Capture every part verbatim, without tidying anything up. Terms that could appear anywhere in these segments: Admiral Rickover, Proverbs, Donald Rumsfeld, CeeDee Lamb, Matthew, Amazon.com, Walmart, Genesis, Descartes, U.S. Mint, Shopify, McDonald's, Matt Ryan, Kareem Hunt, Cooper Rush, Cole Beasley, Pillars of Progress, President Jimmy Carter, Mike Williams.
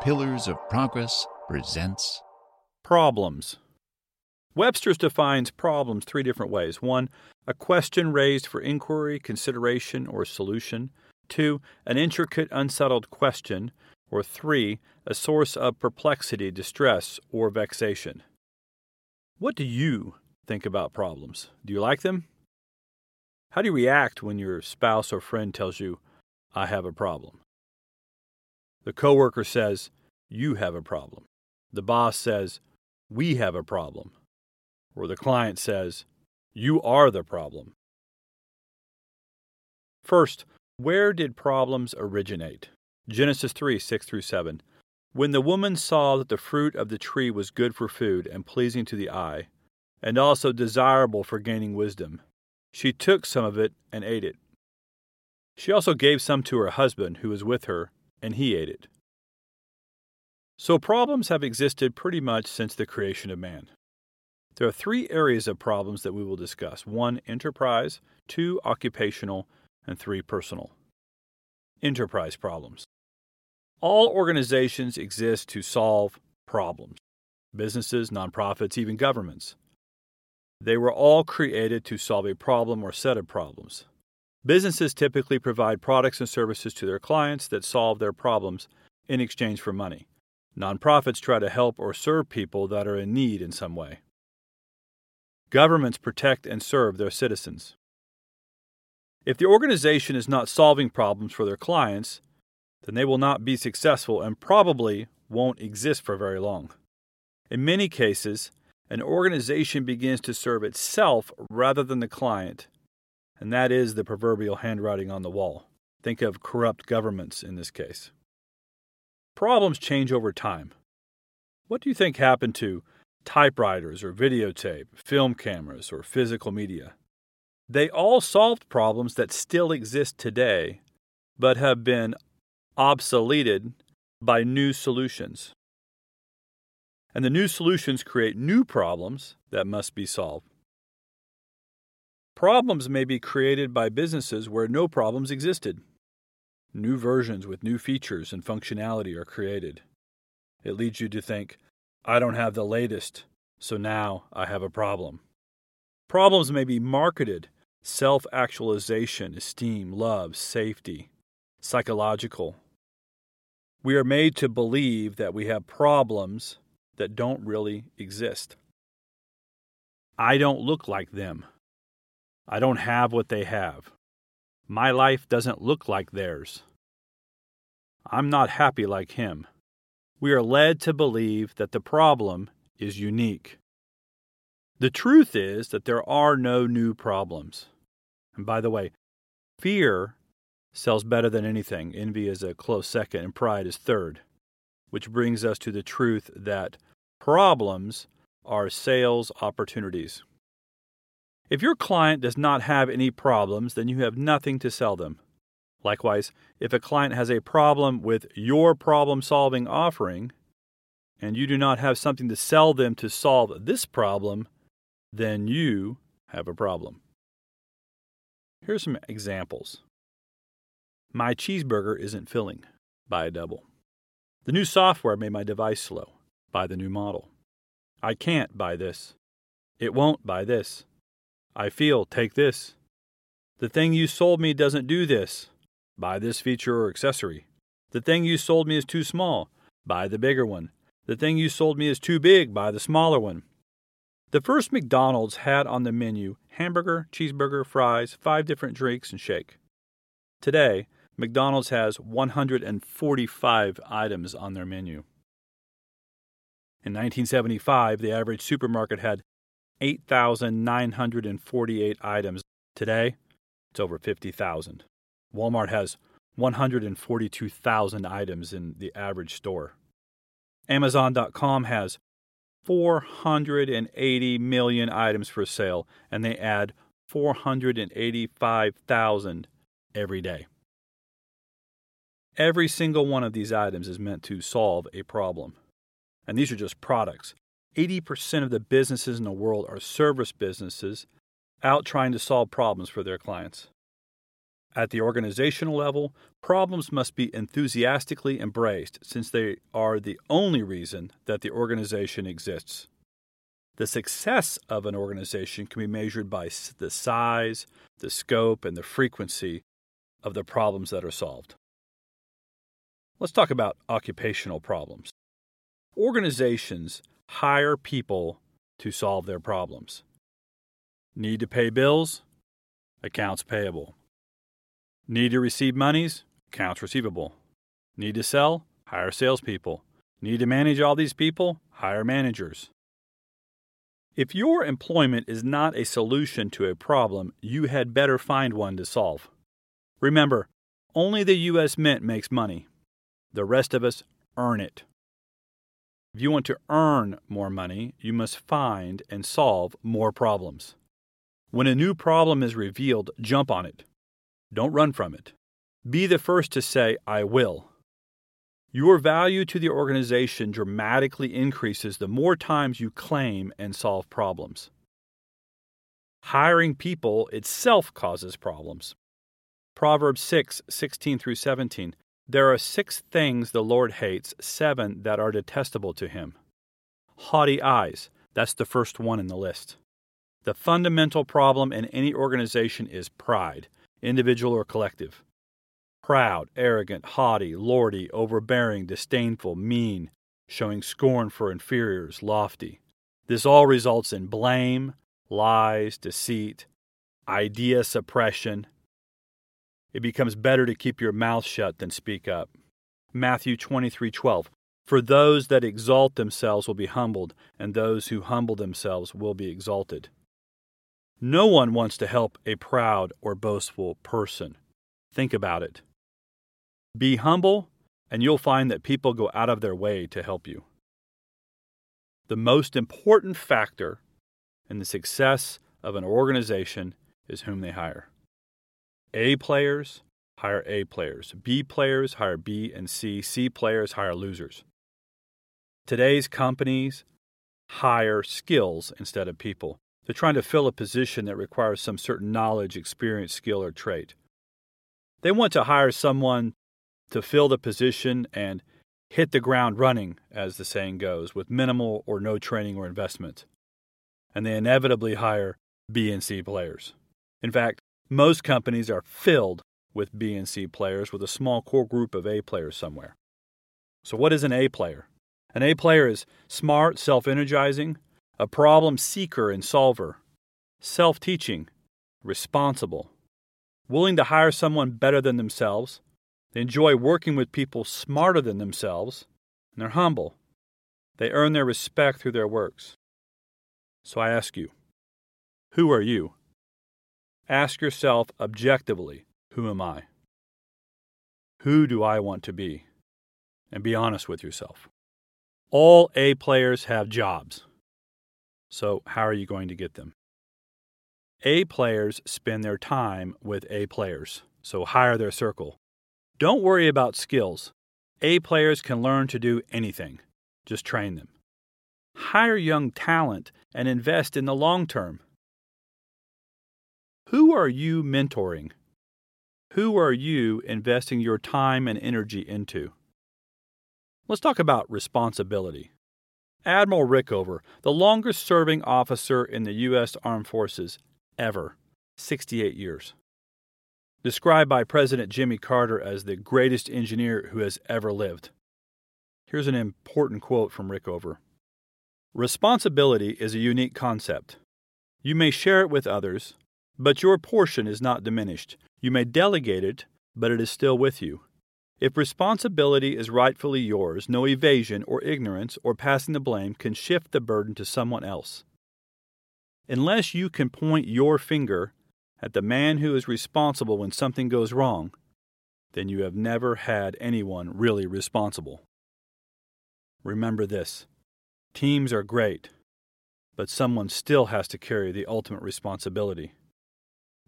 Pillars of Progress presents Problems. Webster's defines problems three different ways. One, a question raised for inquiry, consideration, or solution. Two, an intricate, unsettled question. Or three, a source of perplexity, distress, or vexation. What do you think about problems? Do you like them? How do you react when your spouse or friend tells you, I have a problem? The coworker says, you have a problem. The boss says, we have a problem. Or the client says, you are the problem. First, where did problems originate? Genesis three, six through seven. When the woman saw that the fruit of the tree was good for food and pleasing to the eye, and also desirable for gaining wisdom, she took some of it and ate it. She also gave some to her husband who was with her, and he ate it. So problems have existed pretty much since the creation of man. There are three areas of problems that we will discuss. One, enterprise. Two, occupational. And three, personal. Enterprise problems. All organizations exist to solve problems. Businesses, nonprofits, even governments. They were all created to solve a problem or set of problems. Businesses typically provide products and services to their clients that solve their problems in exchange for money. Nonprofits try to help or serve people that are in need in some way. Governments protect and serve their citizens. If the organization is not solving problems for their clients, then they will not be successful and probably won't exist for very long. In many cases, an organization begins to serve itself rather than the client, and that is the proverbial handwriting on the wall. Think of corrupt governments in this case. Problems change over time. What do you think happened to typewriters or videotape, film cameras, or physical media? They all solved problems that still exist today, but have been obsoleted by new solutions. And the new solutions create new problems that must be solved. Problems may be created by businesses where no problems existed. New versions with new features and functionality are created. It leads you to think, I don't have the latest, so now I have a problem. Problems may be marketed, self-actualization, esteem, love, safety, psychological. We are made to believe that we have problems that don't really exist. I don't look like them. I don't have what they have. My life doesn't look like theirs. I'm not happy like him. We are led to believe that the problem is unique. The truth is that there are no new problems. And by the way, fear sells better than anything. Envy is a close second, and pride is third. Which brings us to the truth that problems are sales opportunities. If your client does not have any problems, then you have nothing to sell them. Likewise, if a client has a problem with your problem-solving offering, and you do not have something to sell them to solve this problem, then you have a problem. Here are some examples. My cheeseburger isn't filling. Buy a double. The new software made my device slow. Buy the new model. I can't buy this. It won't buy this. I feel, take this. The thing you sold me doesn't do this. Buy this feature or accessory. The thing you sold me is too small. Buy the bigger one. The thing you sold me is too big. Buy the smaller one. The first McDonald's had on the menu hamburger, cheeseburger, fries, five different drinks, and shake. Today, McDonald's has one hundred forty-five items on their menu. In nineteen seventy-five, the average supermarket had eight thousand nine hundred forty-eight items. Today, it's over fifty thousand. Walmart has one hundred forty-two thousand items in the average store. Amazon dot com has four hundred eighty million items for sale, and they add four hundred eighty-five thousand every day. Every single one of these items is meant to solve a problem. And these are just products. eighty percent of the businesses in the world are service businesses, out trying to solve problems for their clients. At the organizational level, problems must be enthusiastically embraced since they are the only reason that the organization exists. The success of an organization can be measured by the size, the scope, and the frequency of the problems that are solved. Let's talk about occupational problems. Organizations hire people to solve their problems. Need to pay bills? Accounts payable. Need to receive monies? Accounts receivable. Need to sell? Hire salespeople. Need to manage all these people? Hire managers. If your employment is not a solution to a problem, you had better find one to solve. Remember, only the U S Mint makes money. The rest of us earn it. If you want to earn more money, you must find and solve more problems. When a new problem is revealed, jump on it. Don't run from it. Be the first to say, I will. Your value to the organization dramatically increases the more times you claim and solve problems. Hiring people itself causes problems. Proverbs six sixteen through seventeen. There are six things the Lord hates, seven that are detestable to him. Haughty eyes, that's the first one in the list. The fundamental problem in any organization is pride, individual or collective. Proud, arrogant, haughty, lordy, overbearing, disdainful, mean, showing scorn for inferiors, lofty. This all results in blame, lies, deceit, idea suppression. It becomes better to keep your mouth shut than speak up. Matthew twenty-three twelve. For those that exalt themselves will be humbled, and those who humble themselves will be exalted. No one wants to help a proud or boastful person. Think about it. Be humble, and you'll find that people go out of their way to help you. The most important factor in the success of an organization is whom they hire. A players hire A players, B players hire B and C, C players hire losers. Today's companies hire skills instead of people. They're trying to fill a position that requires some certain knowledge, experience, skill, or trait. They want to hire someone to fill the position and hit the ground running, as the saying goes, with minimal or no training or investment. And they inevitably hire B and C players. In fact, most companies are filled with B and C players with a small core group of A players somewhere. So what is an A player? An A player is smart, self-energizing, a problem seeker and solver, self-teaching, responsible, willing to hire someone better than themselves. They enjoy working with people smarter than themselves, and they're humble. They earn their respect through their works. So I ask you, who are you? Ask yourself objectively, who am I? Who do I want to be? And be honest with yourself. All A players have jobs. So how are you going to get them? A players spend their time with A players, so hire their circle. Don't worry about skills. A players can learn to do anything. Just train them. Hire young talent and invest in the long term. Who are you mentoring? Who are you investing your time and energy into? Let's talk about responsibility. Admiral Rickover, the longest-serving officer in the U S Armed Forces ever, sixty-eight years. Described by President Jimmy Carter as the greatest engineer who has ever lived. Here's an important quote from Rickover. Responsibility is a unique concept. You may share it with others, but your portion is not diminished. You may delegate it, but it is still with you. If responsibility is rightfully yours, no evasion or ignorance or passing the blame can shift the burden to someone else. Unless you can point your finger at the man who is responsible when something goes wrong, then you have never had anyone really responsible. Remember this. Teams are great, but someone still has to carry the ultimate responsibility.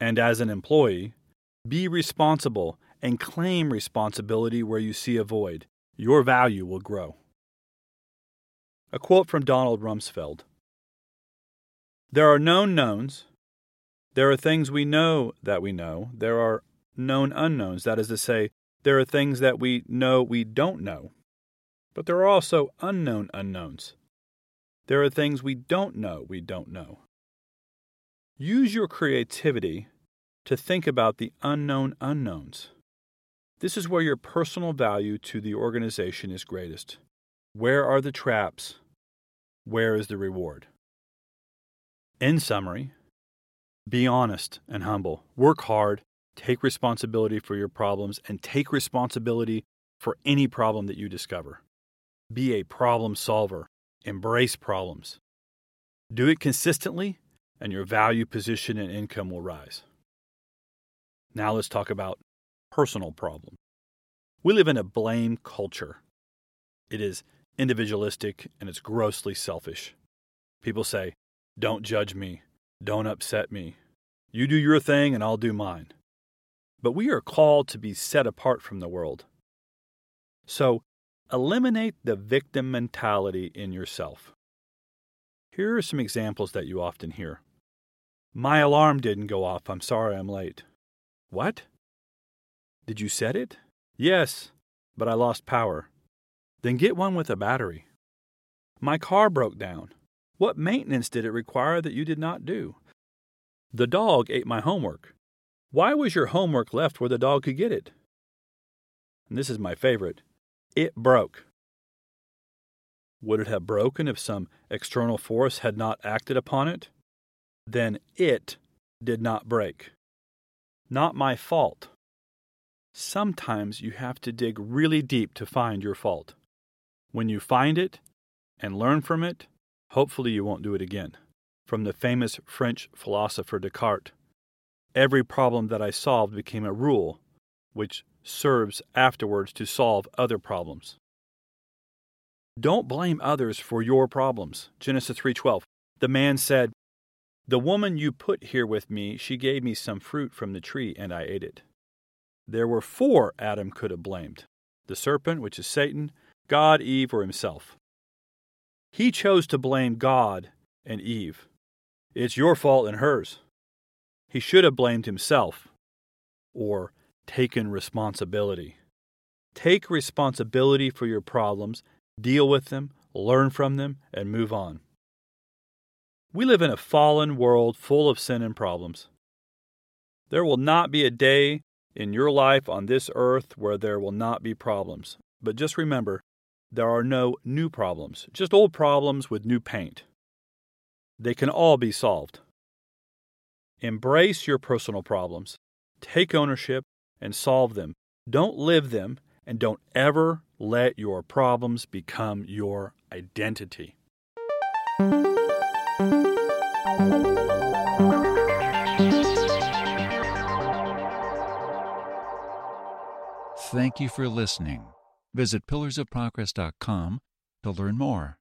And as an employee, be responsible and claim responsibility where you see a void. Your value will grow. A quote from Donald Rumsfeld. There are known knowns, There are things we know that we know. There are known unknowns. That is to say, there are things that we know we don't know. But there are also unknown unknowns. There are things we don't know we don't know. Use your creativity to think about the unknown unknowns. This is where your personal value to the organization is greatest. Where are the traps? Where is the reward? In summary, be honest and humble. Work hard, take responsibility for your problems, and take responsibility for any problem that you discover. Be a problem solver. Embrace problems. Do it consistently, and your value, position, and income will rise. Now let's talk about personal problems. We live in a blame culture. It is individualistic, and it's grossly selfish. People say, "Don't judge me. Don't upset me. You do your thing and I'll do mine." But we are called to be set apart from the world. So, eliminate the victim mentality in yourself. Here are some examples that you often hear. "My alarm didn't go off. I'm sorry I'm late." "What? Did you set it?" "Yes, but I lost power." "Then get one with a battery." "My car broke down. What maintenance did it require that you did not do?" "The dog ate my homework." "Why was your homework left where the dog could get it?" And this is my favorite. "It broke." Would it have broken if some external force had not acted upon it? Then it did not break. "Not my fault." Sometimes you have to dig really deep to find your fault. When you find it and learn from it, hopefully you won't do it again. From the famous French philosopher Descartes, "Every problem that I solved became a rule, which serves afterwards to solve other problems." Don't blame others for your problems. Genesis three twelve. The man said, "The woman you put here with me, she gave me some fruit from the tree, and I ate it." There were four Adam could have blamed: the serpent, which is Satan, God, Eve, or himself. He chose to blame God and Eve. It's your fault and hers. He should have blamed himself or taken responsibility. Take responsibility for your problems, deal with them, learn from them, and move on. We live in a fallen world full of sin and problems. There will not be a day in your life on this earth where there will not be problems. But just remember, there are no new problems, just old problems with new paint. They can all be solved. Embrace your personal problems, take ownership, and solve them. Don't live them, and don't ever let your problems become your identity. Thank you for listening. Visit pillars of progress dot com to learn more.